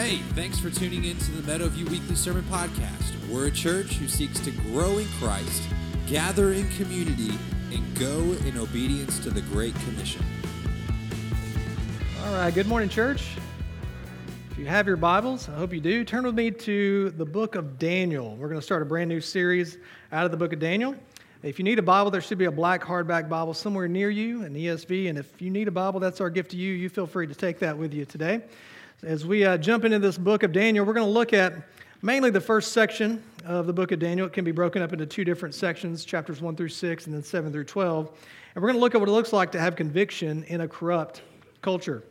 Hey, thanks for tuning in to the Meadowview Weekly Sermon Podcast. We're a church who seeks to grow in Christ, gather in community, and go in obedience to the Great Commission. All right, good morning, church. If you have your Bibles, I hope you do, turn with me to the book of Daniel. We're going to start a brand new series out of the book of Daniel. If you need a Bible, there should be a black hardback Bible somewhere near you, an ESV, and if you need a Bible, that's our gift to you. You feel free to take that with you today. As we jump into this book of Daniel, we're going to look at mainly the first section of the book of Daniel. It can be broken up into two different sections, chapters 1 through 6 and then 7 through 12. And we're going to look at what it looks like to have conviction in a corrupt culture.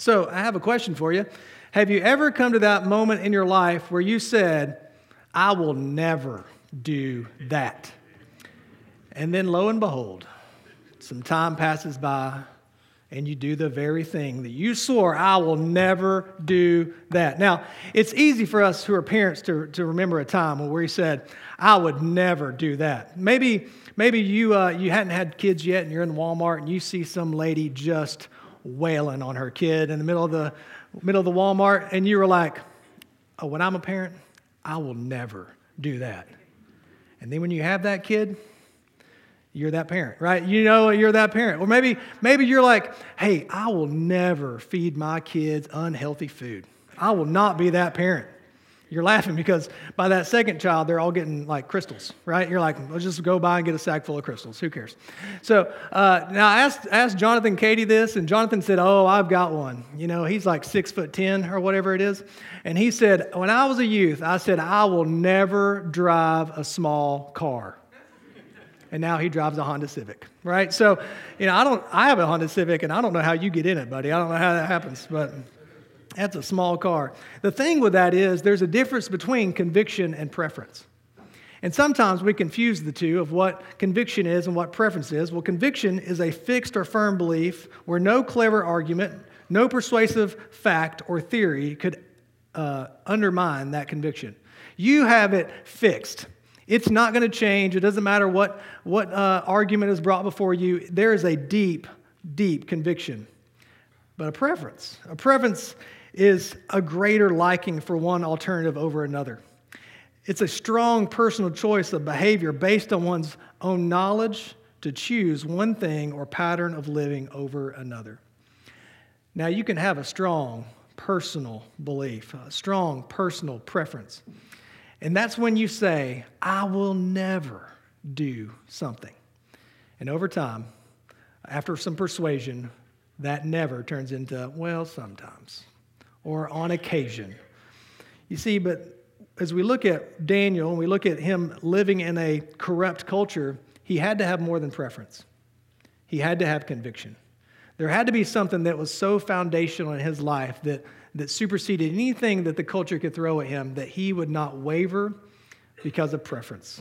So I have a question for you. Have you ever come to that moment in your life where you said, I will never do that? And then lo and behold, some time passes by, and you do the very thing that you swore, I will never do that. Now, it's easy for us who are parents to remember a time where we said, I would never do that. Maybe you hadn't had kids yet, and you're in Walmart, and you see some lady just wailing on her kid in the middle of the Walmart, and you were like, oh, when I'm a parent, I will never do that. And then when you have that kid, you're that parent, right? You know you're that parent. Or maybe you're like, hey, I will never feed my kids unhealthy food. I will not be that parent. You're laughing because by that second child, they're all getting like crystals, right? You're like, let's just go buy and get a sack full of crystals. Who cares? So now I asked Jonathan Katie this, and Jonathan said, oh, I've got one. You know, he's like 6'10" or whatever it is. And he said, when I was a youth, I said, I will never drive a small car. And now he drives a Honda Civic, right? So, you know, I have a Honda Civic, and I don't know how you get in it, buddy. I don't know how that happens, but that's a small car. The thing with that is there's a difference between conviction and preference. And sometimes we confuse the two of what conviction is and what preference is. Well, conviction is a fixed or firm belief where no clever argument, no persuasive fact or theory could undermine that conviction. You have it fixed. It's not going to change. It doesn't matter what argument is brought before you. There is a deep, deep conviction. But a preference is a greater liking for one alternative over another. It's a strong personal choice of behavior based on one's own knowledge to choose one thing or pattern of living over another. Now, you can have a strong personal belief, a strong personal preference. And that's when you say, I will never do something. And over time, after some persuasion, that never turns into, well, sometimes, or on occasion. You see, but as we look at Daniel and we look at him living in a corrupt culture, he had to have more than preference. He had to have conviction. There had to be something that was so foundational in his life that superseded anything that the culture could throw at him, that he would not waver because of preference.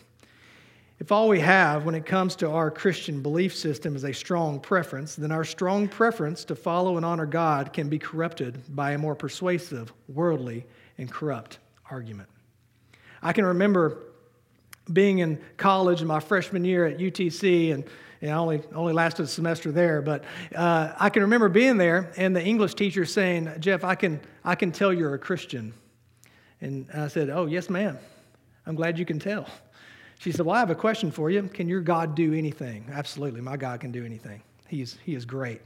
If all we have when it comes to our Christian belief system is a strong preference, then our strong preference to follow and honor God can be corrupted by a more persuasive, worldly, and corrupt argument. I can remember being in college in my freshman year at UTC, and I only lasted a semester there, but I can remember being there and the English teacher saying, Jeff, I can tell you're a Christian. And I said, oh, yes, ma'am. I'm glad you can tell. She said, well, I have a question for you. Can your God do anything? Absolutely, my God can do anything. He is great.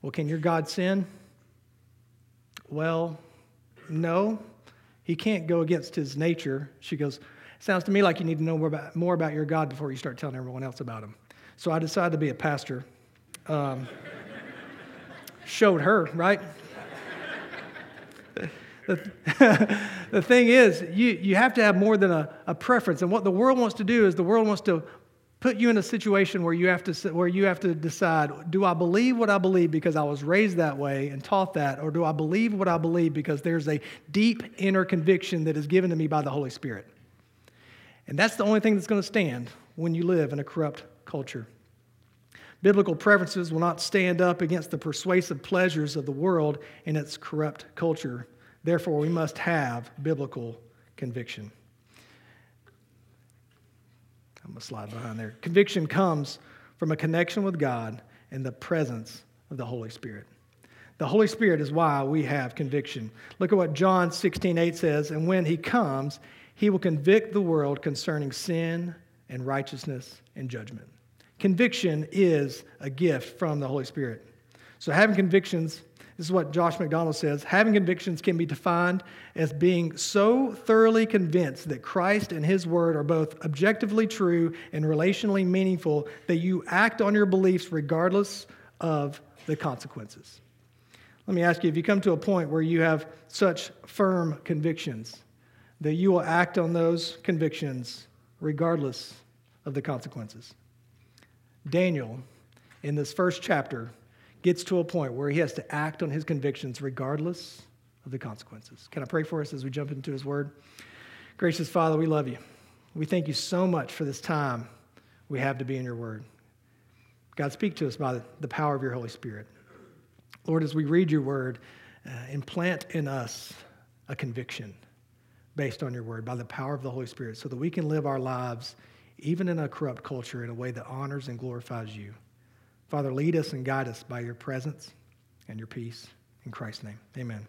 Well, can your God sin? Well, no. He can't go against his nature. She goes, sounds to me like you need to know more about your God before you start telling everyone else about him. So I decided to be a pastor. Showed her, right? The thing is, you have to have more than a preference. And what the world wants to do is the world wants to put you in a situation where you have to decide, do I believe what I believe because I was raised that way and taught that, or do I believe what I believe because there's a deep inner conviction that is given to me by the Holy Spirit? And that's the only thing that's going to stand when you live in a corrupt culture. Biblical preferences will not stand up against the persuasive pleasures of the world and its corrupt culture. Therefore, we must have biblical conviction. I'm going to slide behind there. Conviction comes from a connection with God and the presence of the Holy Spirit. The Holy Spirit is why we have conviction. Look at what John 16:8 says, and when he comes, he will convict the world concerning sin and righteousness and judgment. Conviction is a gift from the Holy Spirit. So having convictions, this is what Josh McDowell says, having convictions can be defined as being so thoroughly convinced that Christ and his word are both objectively true and relationally meaningful that you act on your beliefs regardless of the consequences. Let me ask you, if you come to a point where you have such firm convictions that you will act on those convictions regardless of the consequences. Daniel, in this first chapter, gets to a point where he has to act on his convictions regardless of the consequences. Can I pray for us as we jump into his word? Gracious Father, we love you. We thank you so much for this time we have to be in your word. God, speak to us by the power of your Holy Spirit. Lord, as we read your word, implant in us a conviction based on your word by the power of the Holy Spirit so that we can live our lives, even in a corrupt culture, in a way that honors and glorifies you. Father, lead us and guide us by your presence and your peace. In Christ's name, amen.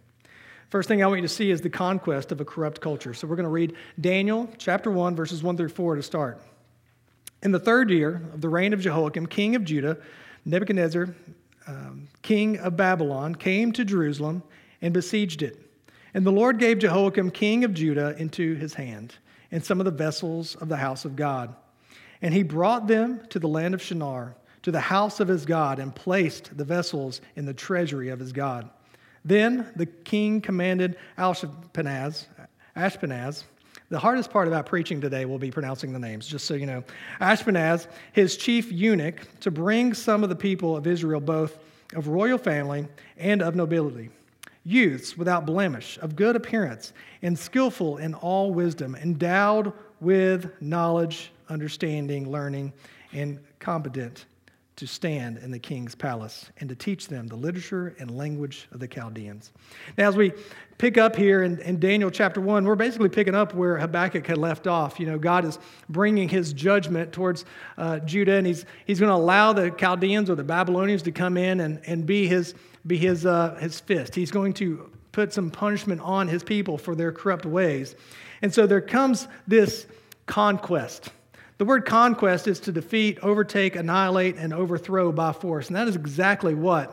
First thing I want you to see is the conquest of a corrupt culture. So we're going to read Daniel chapter 1, verses 1 through 4 to start. In the third year of the reign of Jehoiakim, king of Judah, Nebuchadnezzar, king of Babylon, came to Jerusalem and besieged it. And the Lord gave Jehoiakim, king of Judah, into his hand, and some of the vessels of the house of God. And he brought them to the land of Shinar, to the house of his God, and placed the vessels in the treasury of his God. Then the king commanded Ashpenaz. The hardest part about preaching today will be pronouncing the names, just so you know. Ashpenaz, his chief eunuch, to bring some of the people of Israel, both of royal family and of nobility, youths without blemish, of good appearance, and skillful in all wisdom, endowed with knowledge, understanding, learning, and competent to stand in the king's palace and to teach them the literature and language of the Chaldeans. Now, as we pick up here in Daniel chapter 1, we're basically picking up where Habakkuk had left off. You know, God is bringing his judgment towards Judah, and he's going to allow the Chaldeans or the Babylonians to come in and be his fist. He's going to put some punishment on his people for their corrupt ways. And so there comes this conquest. The word conquest is to defeat, overtake, annihilate, and overthrow by force. And that is exactly what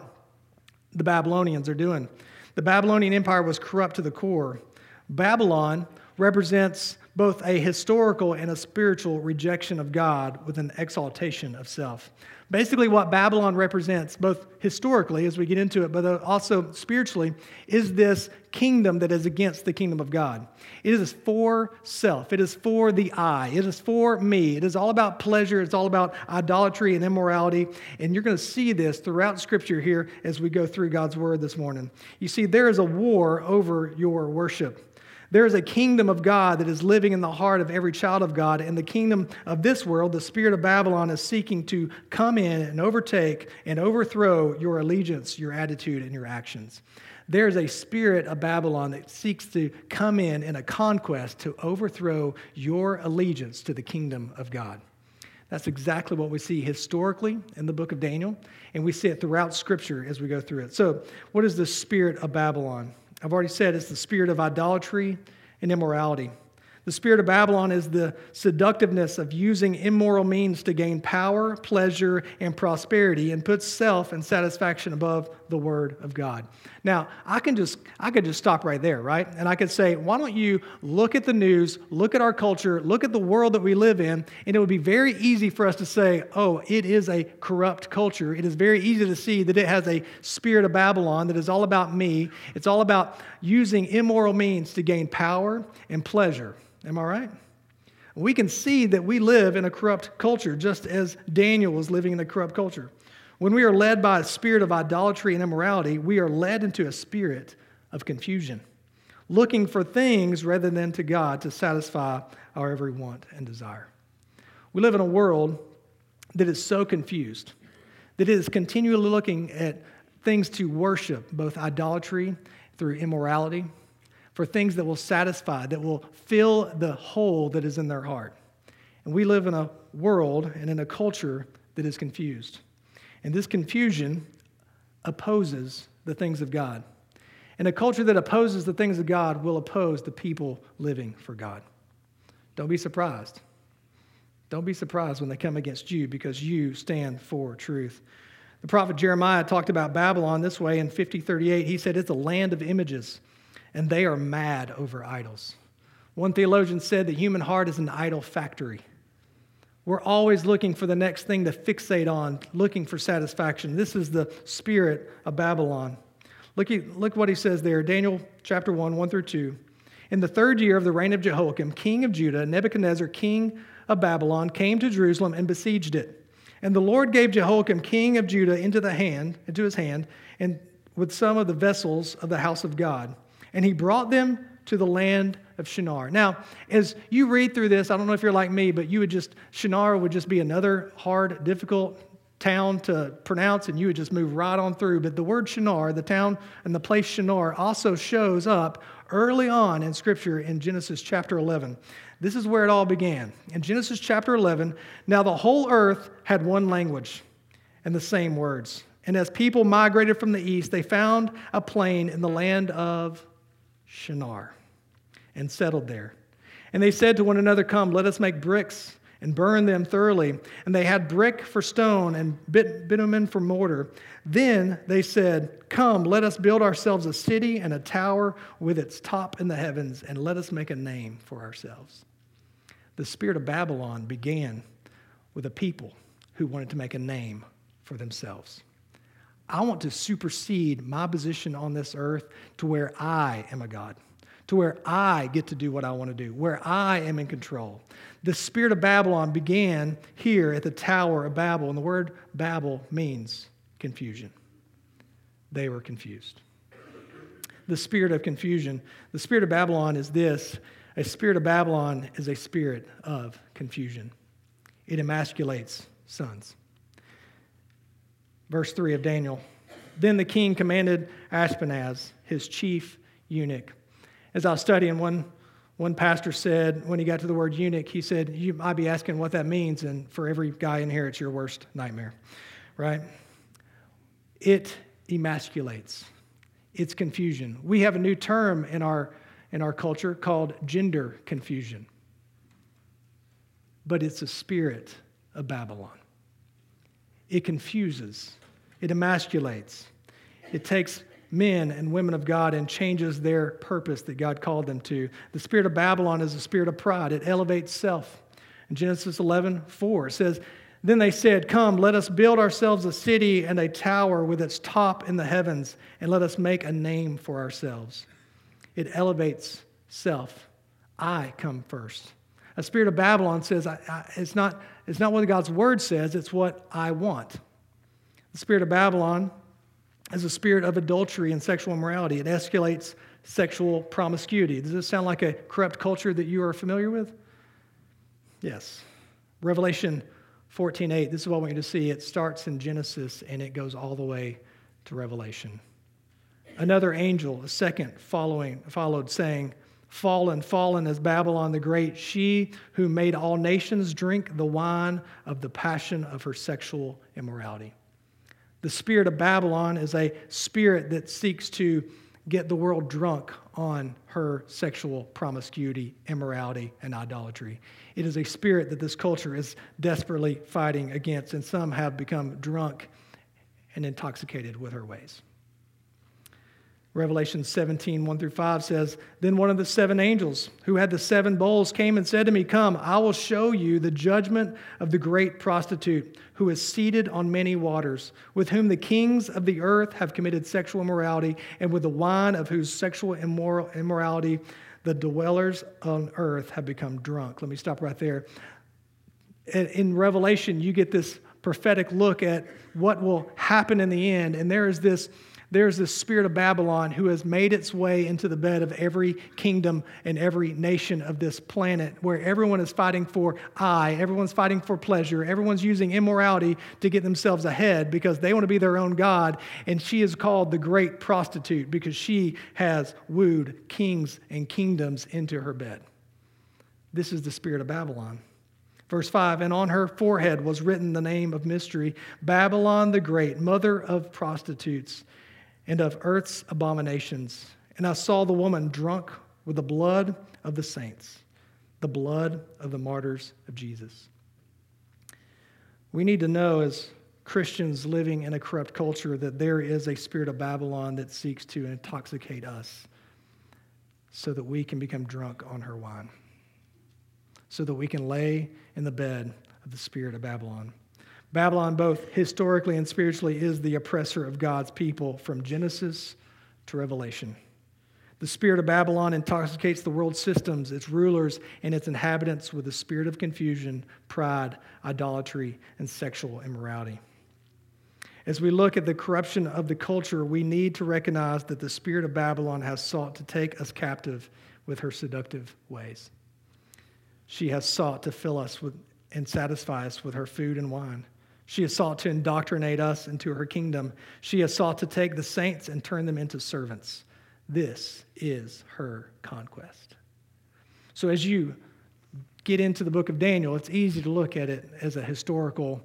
the Babylonians are doing. The Babylonian Empire was corrupt to the core. Babylon represents both a historical and a spiritual rejection of God with an exaltation of self. Basically what Babylon represents, both historically as we get into it, but also spiritually, is this kingdom that is against the kingdom of God. It is for self. It is for the I. It is for me. It is all about pleasure. It's all about idolatry and immorality. And you're going to see this throughout Scripture here as we go through God's Word this morning. You see, there is a war over your worship. There is a kingdom of God that is living in the heart of every child of God, and the kingdom of this world, the spirit of Babylon, is seeking to come in and overtake and overthrow your allegiance, your attitude, and your actions. There is a spirit of Babylon that seeks to come in a conquest to overthrow your allegiance to the kingdom of God. That's exactly what we see historically in the book of Daniel, and we see it throughout Scripture as we go through it. So, what is the spirit of Babylon? I've already said it's the spirit of idolatry and immorality. The spirit of Babylon is the seductiveness of using immoral means to gain power, pleasure, and prosperity, and puts self and satisfaction above the word of God. Now, I could just stop right there, right? And I could say, why don't you look at the news, look at our culture, look at the world that we live in, and it would be very easy for us to say, oh, it is a corrupt culture. It is very easy to see that it has a spirit of Babylon that is all about me. It's all about using immoral means to gain power and pleasure. Am I right? We can see that we live in a corrupt culture, just as Daniel was living in a corrupt culture. When we are led by a spirit of idolatry and immorality, we are led into a spirit of confusion, looking for things rather than to God to satisfy our every want and desire. We live in a world that is so confused, that it is continually looking at things to worship, both idolatry through immorality, for things that will satisfy, that will fill the hole that is in their heart. And we live in a world and in a culture that is confused. And this confusion opposes the things of God. And a culture that opposes the things of God will oppose the people living for God. Don't be surprised. Don't be surprised when they come against you because you stand for truth. The prophet Jeremiah talked about Babylon this way in 50:38. He said, it's a land of images, and they are mad over idols. One theologian said the human heart is an idol factory. We're always looking for the next thing to fixate on, looking for satisfaction. This is the spirit of Babylon. Look what he says there, Daniel chapter 1, 1 through 2. In the third year of the reign of Jehoiakim, king of Judah, Nebuchadnezzar, king of Babylon, came to Jerusalem and besieged it. And the Lord gave Jehoiakim, king of Judah, into his hand, and with some of the vessels of the house of God. And he brought them to the land of Shinar. Now, as you read through this, I don't know if you're like me, but Shinar would just be another hard, difficult town to pronounce, and you would just move right on through. But the word Shinar, the town and the place Shinar, also shows up early on in Scripture in Genesis chapter 11. This is where it all began. In Genesis chapter 11, now the whole earth had one language and the same words. And as people migrated from the east, they found a plain in the land of Shinar and settled there. And they said to one another, come, let us make bricks and burn them thoroughly. And they had brick for stone and bitumen for mortar. Then they said, come, let us build ourselves a city and a tower with its top in the heavens, and let us make a name for ourselves. The spirit of Babylon began with a people who wanted to make a name for themselves. I want to supersede my position on this earth to where I am a God, to where I get to do what I want to do, where I am in control. The spirit of Babylon began here at the Tower of Babel, and the word Babel means confusion. They were confused. The spirit of confusion, the spirit of Babylon is this. A spirit of Babylon is a spirit of confusion. It emasculates sons. Verse 3 of Daniel, then the king commanded Ashpenaz, his chief eunuch. As I was studying, one pastor said, when he got to the word eunuch, he said, you might be asking what that means, and for every guy in here, it's your worst nightmare, right? It emasculates. It's confusion. We have a new term in our culture called gender confusion, but it's a spirit of Babylon. It confuses. It emasculates. It takes men and women of God and changes their purpose that God called them to. The spirit of Babylon is a spirit of pride. It elevates self. In Genesis 11:4, it says, then they said, come, let us build ourselves a city and a tower with its top in the heavens, and let us make a name for ourselves. It elevates self. I come first. A spirit of Babylon says, it's not what God's word says, it's what I want. The spirit of Babylon is a spirit of adultery and sexual immorality. It escalates sexual promiscuity. Does this sound like a corrupt culture that you are familiar with? Yes. Revelation 14:8, this is what I want you to see. It starts in Genesis and it goes all the way to Revelation. Another angel, a second, followed saying, fallen, fallen is Babylon the Great, she who made all nations drink the wine of the passion of her sexual immorality. The spirit of Babylon is a spirit that seeks to get the world drunk on her sexual promiscuity, immorality, and idolatry. It is a spirit that this culture is desperately fighting against, and some have become drunk and intoxicated with her ways. Revelation 17, 1 through 5 says, then one of the seven angels who had the seven bowls came and said to me, come, I will show you the judgment of the great prostitute who is seated on many waters, with whom the kings of the earth have committed sexual immorality, and with the wine of whose sexual immorality the dwellers on earth have become drunk. Let me stop right there. In Revelation, you get this prophetic look at what will happen in the end, and there's this spirit of Babylon who has made its way into the bed of every kingdom and every nation of this planet, where everyone is fighting for everyone's fighting for pleasure, everyone's using immorality to get themselves ahead because they want to be their own God, and she is called the great prostitute because she has wooed kings and kingdoms into her bed. This is the spirit of Babylon. Verse 5, and on her forehead was written the name of mystery, Babylon the Great, mother of prostitutes and of earth's abominations. And I saw the woman drunk with the blood of the saints, the blood of the martyrs of Jesus." We need to know as Christians living in a corrupt culture that there is a spirit of Babylon that seeks to intoxicate us so that we can become drunk on her wine, so that we can lay in the bed of the spirit of Babylon. Babylon, both historically and spiritually, is the oppressor of God's people from Genesis to Revelation. The spirit of Babylon intoxicates the world's systems, its rulers, and its inhabitants with the spirit of confusion, pride, idolatry, and sexual immorality. As we look at the corruption of the culture, we need to recognize that the spirit of Babylon has sought to take us captive with her seductive ways. She has sought to fill us with and satisfy us with her food and wine. She has sought to indoctrinate us into her kingdom. She has sought to take the saints and turn them into servants. This is her conquest. So as you get into the book of Daniel, it's easy to look at it as a historical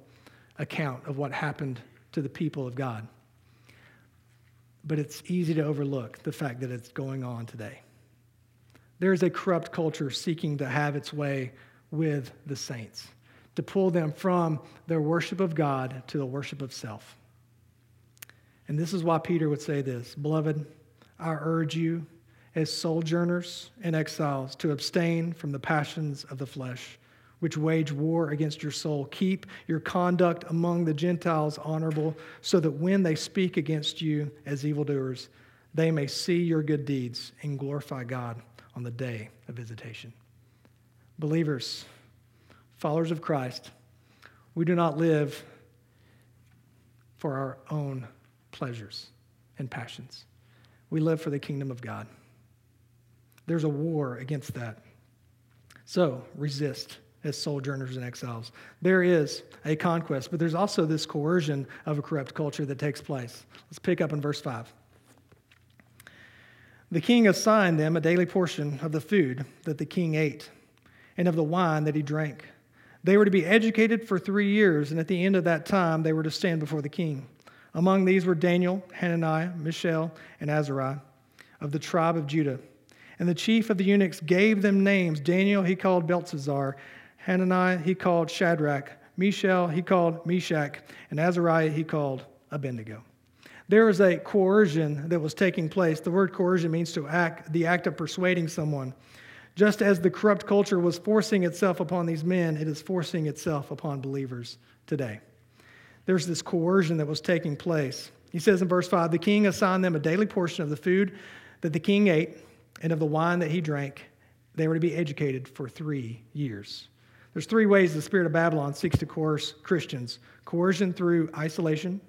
account of what happened to the people of God. But it's easy to overlook the fact that it's going on today. There is a corrupt culture seeking to have its way with the saints, to pull them from their worship of God to the worship of self. And this is why Peter would say this, "Beloved, I urge you as sojourners and exiles to abstain from the passions of the flesh, which wage war against your soul. Keep your conduct among the Gentiles honorable, so that when they speak against you as evildoers, they may see your good deeds and glorify God on the day of visitation." Believers, followers of Christ, we do not live for our own pleasures and passions. We live for the kingdom of God. There's a war against that. So resist as sojourners and exiles. There is a conquest, but there's also this coercion of a corrupt culture that takes place. Let's pick up in verse 5. "The king assigned them a daily portion of the food that the king ate and of the wine that he drank. They were to be educated for 3 years, and at the end of that time they were to stand before the king. Among these were Daniel, Hananiah, Mishael, and Azariah of the tribe of Judah. And the chief of the eunuchs gave them names. Daniel he called Belteshazzar, Hananiah he called Shadrach, Mishael he called Meshach, and Azariah he called Abednego." There was a coercion that was taking place. The word coercion means to act, the act of persuading someone. Just as the corrupt culture was forcing itself upon these men, it is forcing itself upon believers today. There's this coercion that was taking place. He says in verse 5, "The king assigned them a daily portion of the food that the king ate and of the wine that he drank. They were to be educated for 3 years." There's three ways the spirit of Babylon seeks to coerce Christians: coercion through isolation,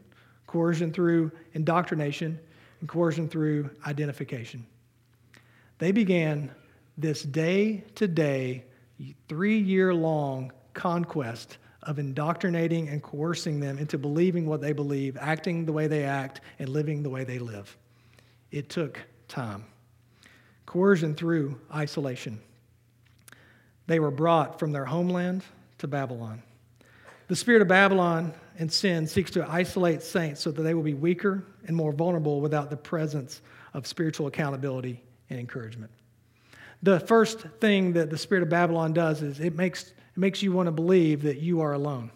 coercion through indoctrination, and coercion through identification. They began this day-to-day, 3-year-long conquest of indoctrinating and coercing them into believing what they believe, acting the way they act, and living the way they live. It took time. Coercion through isolation. They were brought from their homeland to Babylon. The spirit of Babylon and sin seeks to isolate saints so that they will be weaker and more vulnerable without the presence of spiritual accountability and encouragement. The first thing that the spirit of Babylon does is it makes you want to believe that you are alone,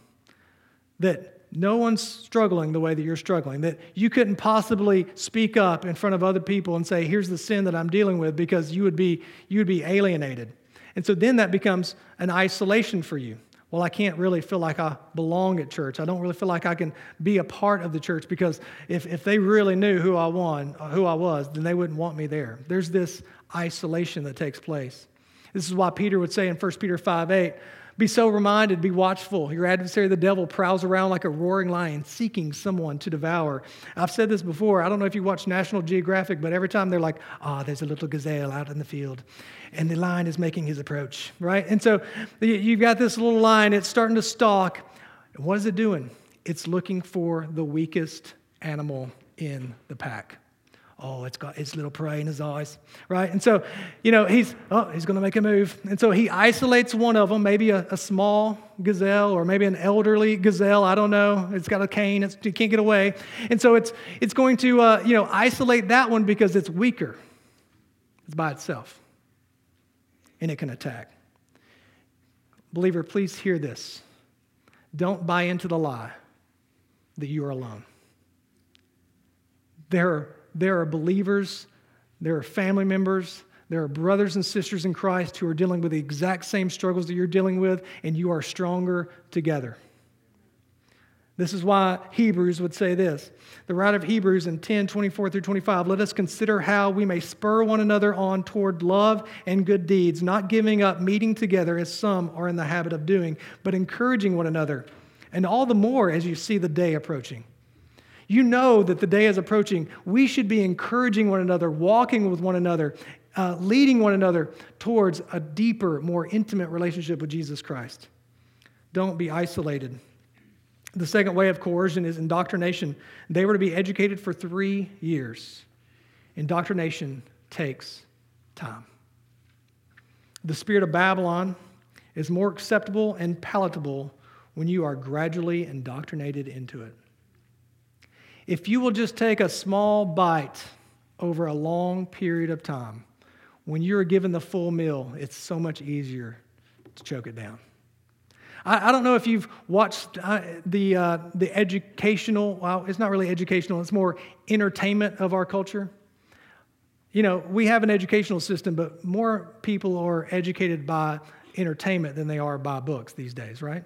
that no one's struggling the way that you're struggling, that you couldn't possibly speak up in front of other people and say, "Here's the sin that I'm dealing with," because you would be alienated. And so then that becomes an isolation for you. Well, I can't really feel like I belong at church. I don't really feel like I can be a part of the church, because if they really knew who I was, then they wouldn't want me there. There's this isolation that takes place. This is why Peter would say in 1 Peter 5:8, "Be sober-minded, be watchful. Your adversary, the devil, prowls around like a roaring lion, seeking someone to devour." I've said this before. I don't know if you watch National Geographic, but every time they're like, "There's a little gazelle out in the field, and the lion is making his approach," right? And so you've got this little lion. It's starting to stalk. What is it doing? It's looking for the weakest animal in the pack. Oh, it's got his little prey in his eyes, right? And so, you know, he's going to make a move. And so he isolates one of them, maybe a small gazelle or maybe an elderly gazelle. I don't know. It's got a cane. It can't get away. And so it's going to, isolate that one because it's weaker. It's by itself. And it can attack. Believer, please hear this. Don't buy into the lie that you are alone. There are believers, there are family members, there are brothers and sisters in Christ who are dealing with the exact same struggles that you're dealing with, and you are stronger together. This is why Hebrews would say this. The writer of Hebrews in 10:24-25, let us consider how we may spur one another on toward love and good deeds, not giving up meeting together as some are in the habit of doing, but encouraging one another, and all the more as you see the day approaching. You know that the day is approaching. We should be encouraging one another, walking with one another, leading one another towards a deeper, more intimate relationship with Jesus Christ. Don't be isolated. The second way of coercion is indoctrination. They were to be educated for 3 years. Indoctrination takes time. The spirit of Babylon is more acceptable and palatable when you are gradually indoctrinated into it. If you will just take a small bite over a long period of time, when you're given the full meal, it's so much easier to choke it down. I don't know if you've watched the educational, well, it's not really educational, it's more entertainment of our culture. You know, we have an educational system, but more people are educated by entertainment than they are by books these days, right?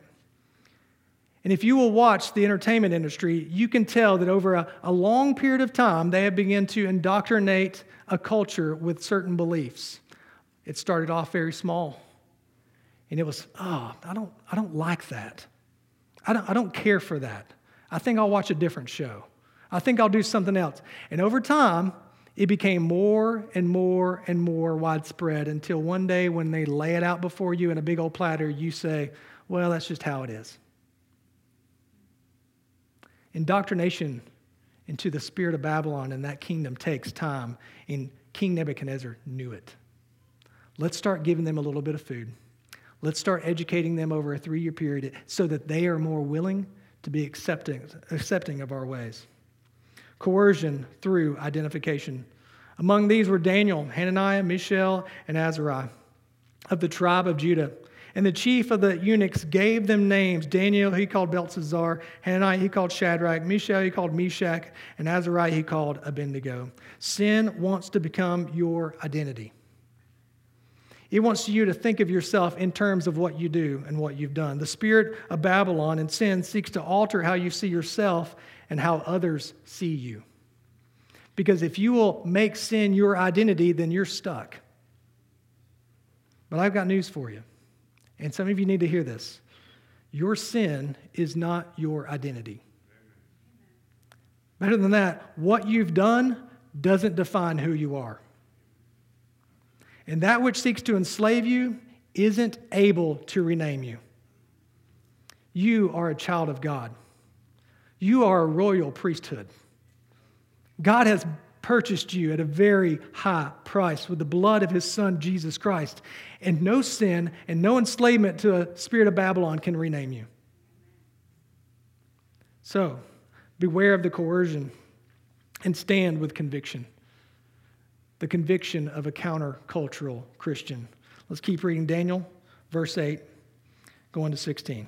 And if you will watch the entertainment industry, you can tell that over a long period of time, they have begun to indoctrinate a culture with certain beliefs. It started off very small. And it was, I don't like that. I don't care for that. I think I'll watch a different show. I think I'll do something else. And over time, it became more and more and more widespread until one day when they lay it out before you in a big old platter, you say, well, that's just how it is. Indoctrination into the spirit of Babylon and that kingdom takes time. And King Nebuchadnezzar knew it. Let's start giving them a little bit of food. Let's start educating them over a 3-year period so that they are more willing to be accepting of our ways. Coercion through identification. Among these were Daniel, Hananiah, Mishael, and Azariah of the tribe of Judah. And the chief of the eunuchs gave them names. Daniel, he called Belteshazzar. Hananiah, he called Shadrach. Mishael, he called Meshach. And Azariah, he called Abednego. Sin wants to become your identity. It wants you to think of yourself in terms of what you do and what you've done. The spirit of Babylon and sin seeks to alter how you see yourself and how others see you. Because if you will make sin your identity, then you're stuck. But I've got news for you. And some of you need to hear this. Your sin is not your identity. Better than that, what you've done doesn't define who you are. And that which seeks to enslave you isn't able to rename you. You are a child of God. You are a royal priesthood. God has purchased you at a very high price with the blood of his son, Jesus Christ. And no sin and no enslavement to a spirit of Babylon can rename you. So, beware of the coercion and stand with conviction. The conviction of a countercultural Christian. Let's keep reading Daniel, verse 8, going to 16.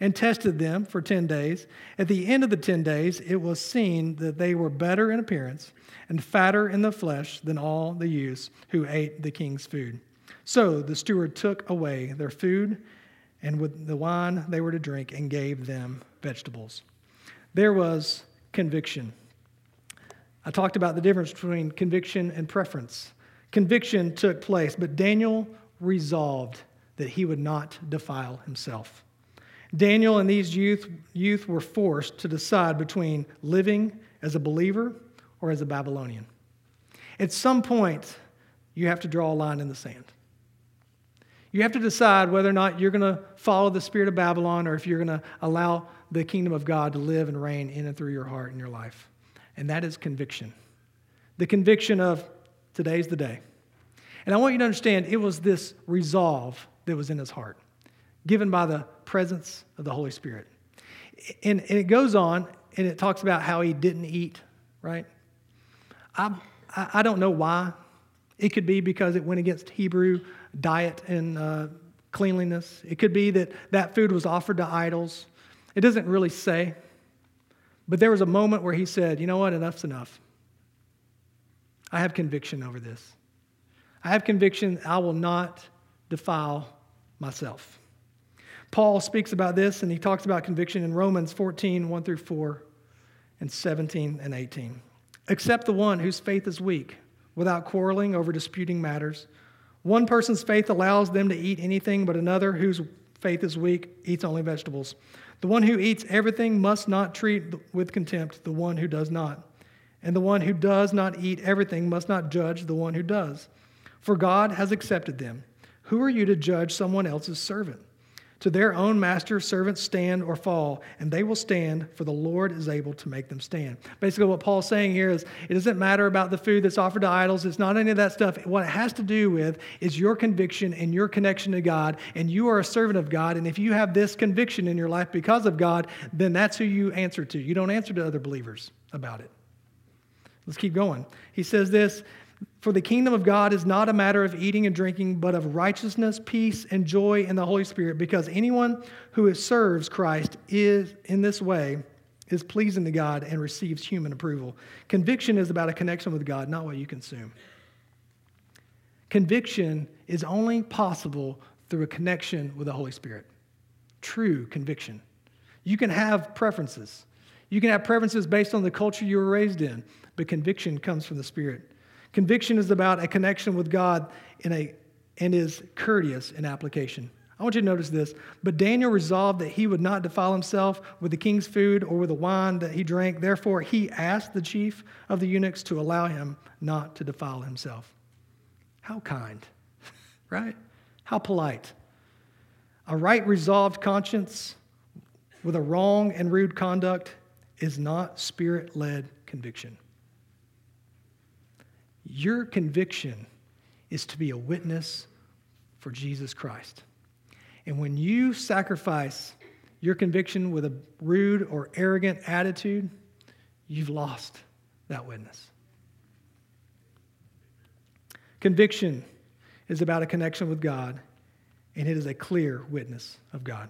and tested them for 10 days. At the end of the 10 days, it was seen that they were better in appearance and fatter in the flesh than all the youths who ate the king's food. So the steward took away their food and with the wine they were to drink and gave them vegetables. There was conviction. I talked about the difference between conviction and preference. Conviction took place, but Daniel resolved that he would not defile himself. Daniel and these youth were forced to decide between living as a believer or as a Babylonian. At some point, you have to draw a line in the sand. You have to decide whether or not you're going to follow the spirit of Babylon or if you're going to allow the kingdom of God to live and reign in and through your heart and your life. And that is conviction. The conviction of today's the day. And I want you to understand it was this resolve that was in his heart, given by the presence of the Holy Spirit. And it goes on, and it talks about how he didn't eat, right? I don't know why. It could be because it went against Hebrew diet and cleanliness. It could be that food was offered to idols. It doesn't really say. But there was a moment where he said, you know what, enough's enough. I have conviction over this. I have conviction I will not defile myself. Paul speaks about this, and he talks about conviction in Romans 14, 1 through 4, and 17 and 18. Accept the one whose faith is weak, without quarreling over disputing matters. One person's faith allows them to eat anything, but another whose faith is weak eats only vegetables. The one who eats everything must not treat with contempt the one who does not. And the one who does not eat everything must not judge the one who does. For God has accepted them. Who are you to judge someone else's servant? To their own master, servants stand or fall, and they will stand, for the Lord is able to make them stand. Basically, what Paul's saying here is it doesn't matter about the food that's offered to idols. It's not any of that stuff. What it has to do with is your conviction and your connection to God, and you are a servant of God, and if you have this conviction in your life because of God, then that's who you answer to. You don't answer to other believers about it. Let's keep going. He says this, for the kingdom of God is not a matter of eating and drinking, but of righteousness, peace, and joy in the Holy Spirit, because anyone who serves Christ is, in this way, is pleasing to God and receives human approval. Conviction is about a connection with God, not what you consume. Conviction is only possible through a connection with the Holy Spirit. True conviction. You can have preferences. You can have preferences based on the culture you were raised in, but conviction comes from the Spirit. Conviction is about a connection with God and is courteous in application. I want you to notice this. But Daniel resolved that he would not defile himself with the king's food or with the wine that he drank. Therefore, he asked the chief of the eunuchs to allow him not to defile himself. How kind, right? How polite. A right resolved conscience with a wrong and rude conduct is not spirit-led conviction. Your conviction is to be a witness for Jesus Christ. And when you sacrifice your conviction with a rude or arrogant attitude, you've lost that witness. Conviction is about a connection with God, and it is a clear witness of God.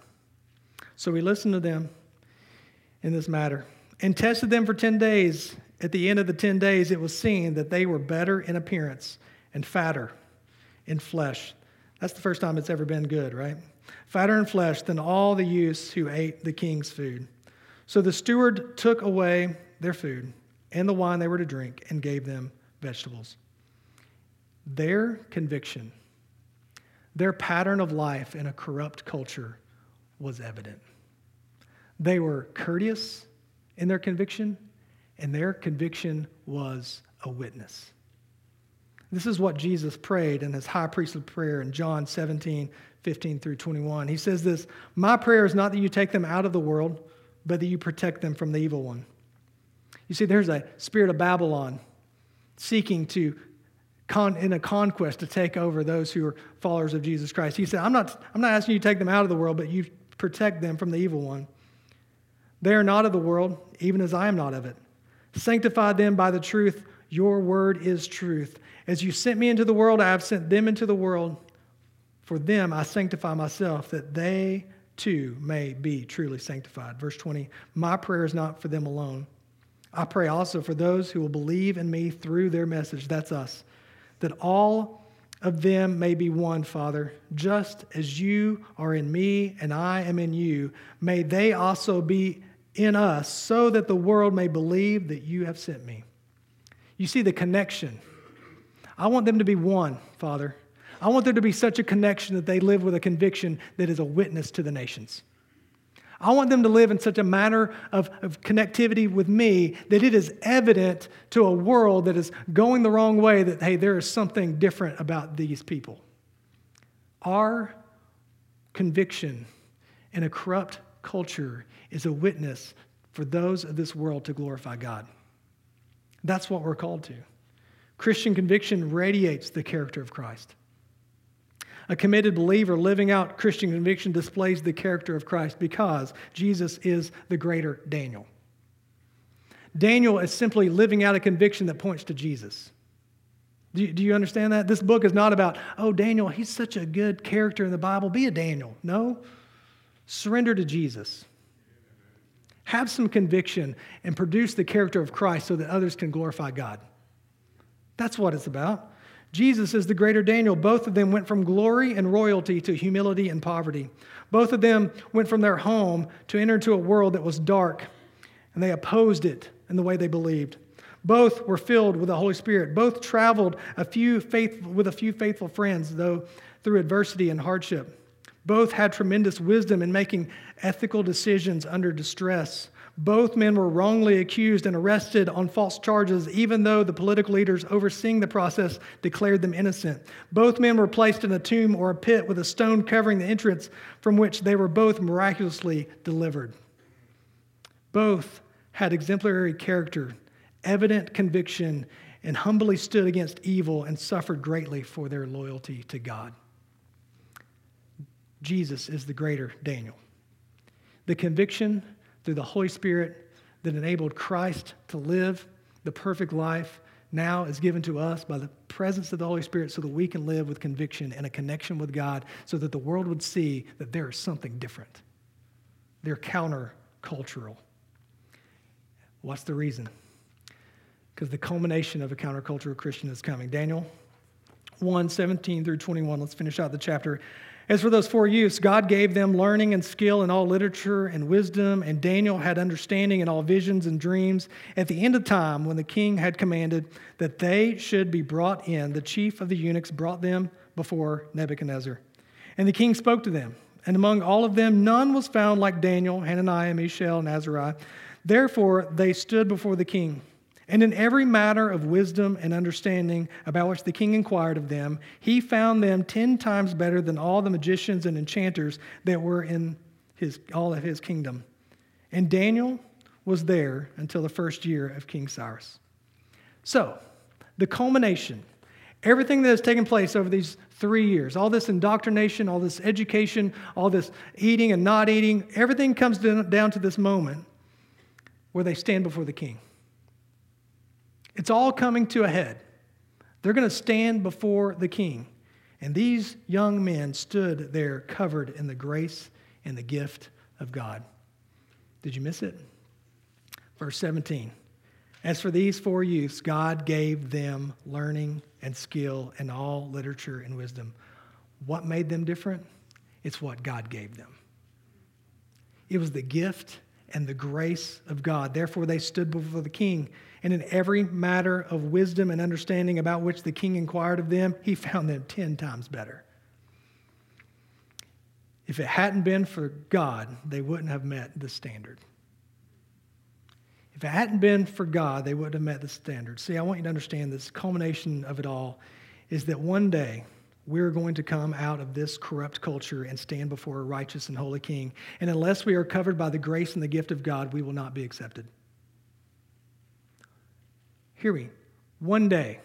So we listened to them in this matter and tested them for 10 days. At the end of the 10 days, it was seen that they were better in appearance and fatter in flesh. That's the first time it's ever been good, right? Fatter in flesh than all the youths who ate the king's food. So the steward took away their food and the wine they were to drink and gave them vegetables. Their conviction, their pattern of life in a corrupt culture was evident. They were courteous in their conviction, and their conviction was a witness. This is what Jesus prayed in his high priestly prayer in John 17, 15 through 21. He says this, my prayer is not that you take them out of the world, but that you protect them from the evil one. You see, there's a spirit of Babylon seeking to, in a conquest, to take over those who are followers of Jesus Christ. He said, I'm not asking you to take them out of the world, but you protect them from the evil one. They are not of the world, even as I am not of it. Sanctify them by the truth. Your word is truth. As you sent me into the world, I have sent them into the world. For them I sanctify myself, that they too may be truly sanctified. Verse 20, my prayer is not for them alone. I pray also for those who will believe in me through their message. That's us. That all of them may be one, Father, just as you are in me and I am in you. May they also be in us, so that the world may believe that you have sent me. You see the connection. I want them to be one, Father. I want there to be such a connection that they live with a conviction that is a witness to the nations. I want them to live in such a manner of connectivity with me that it is evident to a world that is going the wrong way that, hey, there is something different about these people. Our conviction in a corrupt culture is a witness for those of this world to glorify God. That's what we're called to. Christian conviction radiates the character of Christ. A committed believer living out Christian conviction displays the character of Christ because Jesus is the greater Daniel. Daniel is simply living out a conviction that points to Jesus. Do you understand that? This book is not about, oh, Daniel, he's such a good character in the Bible. Be a Daniel. No. Surrender to Jesus. Have some conviction and produce the character of Christ so that others can glorify God. That's what it's about. Jesus is the greater Daniel. Both of them went from glory and royalty to humility and poverty. Both of them went from their home to enter into a world that was dark, and they opposed it in the way they believed. Both were filled with the Holy Spirit. Both traveled with a few faithful friends, though through adversity and hardship. Both had tremendous wisdom in making ethical decisions under distress. Both men were wrongly accused and arrested on false charges, even though the political leaders overseeing the process declared them innocent. Both men were placed in a tomb or a pit with a stone covering the entrance, from which they were both miraculously delivered. Both had exemplary character, evident conviction, and humbly stood against evil and suffered greatly for their loyalty to God. Jesus is the greater Daniel. The conviction through the Holy Spirit that enabled Christ to live the perfect life now is given to us by the presence of the Holy Spirit so that we can live with conviction and a connection with God so that the world would see that there is something different. They're counter-cultural. What's the reason? Because the culmination of a counter-cultural Christian is coming. Daniel 1:17 through 21. Let's finish out the chapter. As for those four youths, God gave them learning and skill in all literature and wisdom, and Daniel had understanding in all visions and dreams. At the end of time, when the king had commanded that they should be brought in, the chief of the eunuchs brought them before Nebuchadnezzar. And the king spoke to them, and among all of them none was found like Daniel, Hananiah, Mishael, and Azariah. Therefore they stood before the king. And in every matter of wisdom and understanding about which the king inquired of them, he found them 10 times better than all the magicians and enchanters that were in all of his kingdom. And Daniel was there until the first year of King Cyrus. So, the culmination, everything that has taken place over these 3 years, all this indoctrination, all this education, all this eating and not eating, everything comes down to this moment where they stand before the king. It's all coming to a head. They're going to stand before the king. And these young men stood there covered in the grace and the gift of God. Did you miss it? Verse 17. As for these four youths, God gave them learning and skill in all literature and wisdom. What made them different? It's what God gave them. It was the gift and the grace of God. Therefore, they stood before the king. And in every matter of wisdom and understanding about which the king inquired of them, he found them 10 times better. If it hadn't been for God, they wouldn't have met the standard. If it hadn't been for God, they wouldn't have met the standard. See, I want you to understand this culmination of it all is that one day we're going to come out of this corrupt culture and stand before a righteous and holy king. And unless we are covered by the grace and the gift of God, we will not be accepted. Hear me. One day,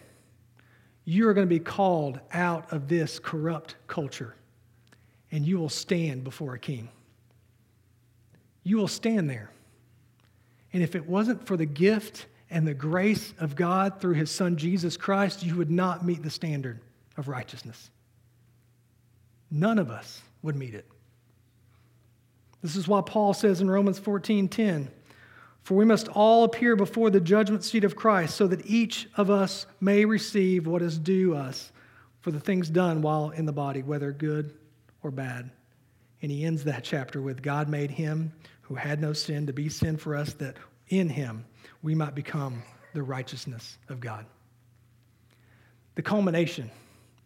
you are going to be called out of this corrupt culture, and you will stand before a king. You will stand there. And if it wasn't for the gift and the grace of God through his son Jesus Christ, you would not meet the standard of righteousness. None of us would meet it. This is why Paul says in Romans 14:10, "For we must all appear before the judgment seat of Christ, so that each of us may receive what is due us for the things done while in the body, whether good or bad." And he ends that chapter with, "God made him who had no sin to be sin for us, that in him we might become the righteousness of God." The culmination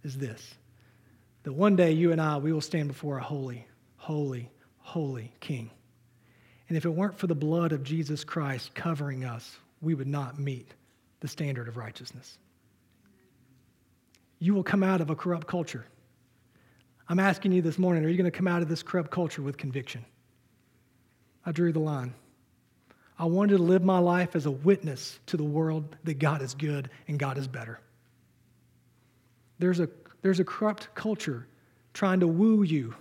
is this, that one day you and I, we will stand before a holy, holy, holy King. And if it weren't for the blood of Jesus Christ covering us, we would not meet the standard of righteousness. You will come out of a corrupt culture. I'm asking you this morning, are you going to come out of this corrupt culture with conviction? I drew the line. I wanted to live my life as a witness to the world that God is good and God is better. There's a corrupt culture trying to woo you,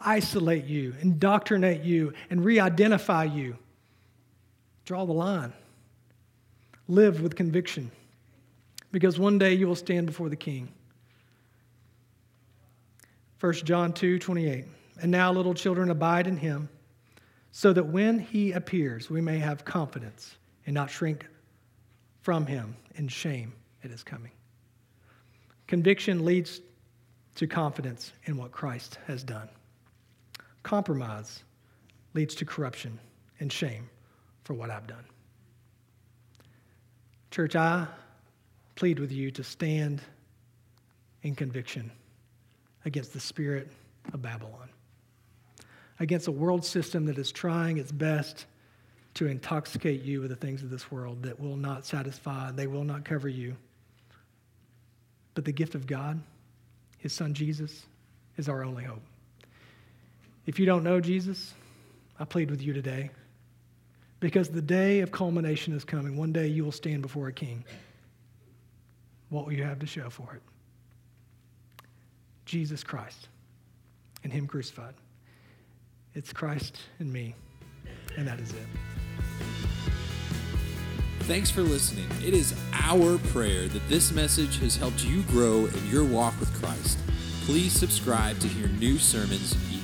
isolate you, indoctrinate you, and re-identify you. Draw the line. Live with conviction, because one day you will stand before the King. 1 John 2:28, "And now, little children, abide in him, so that when he appears, we may have confidence and not shrink from him in shame at his coming." Conviction leads to confidence in what Christ has done. Compromise leads to corruption and shame for what I've done. Church, I plead with you to stand in conviction against the spirit of Babylon, against a world system that is trying its best to intoxicate you with the things of this world that will not satisfy, they will not cover you. But the gift of God, his son Jesus, is our only hope. If you don't know Jesus, I plead with you today, because the day of culmination is coming. One day you will stand before a King. What will you have to show for it? Jesus Christ and him crucified. It's Christ and me, and that is it. Thanks for listening. It is our prayer that this message has helped you grow in your walk with Christ. Please subscribe to hear new sermons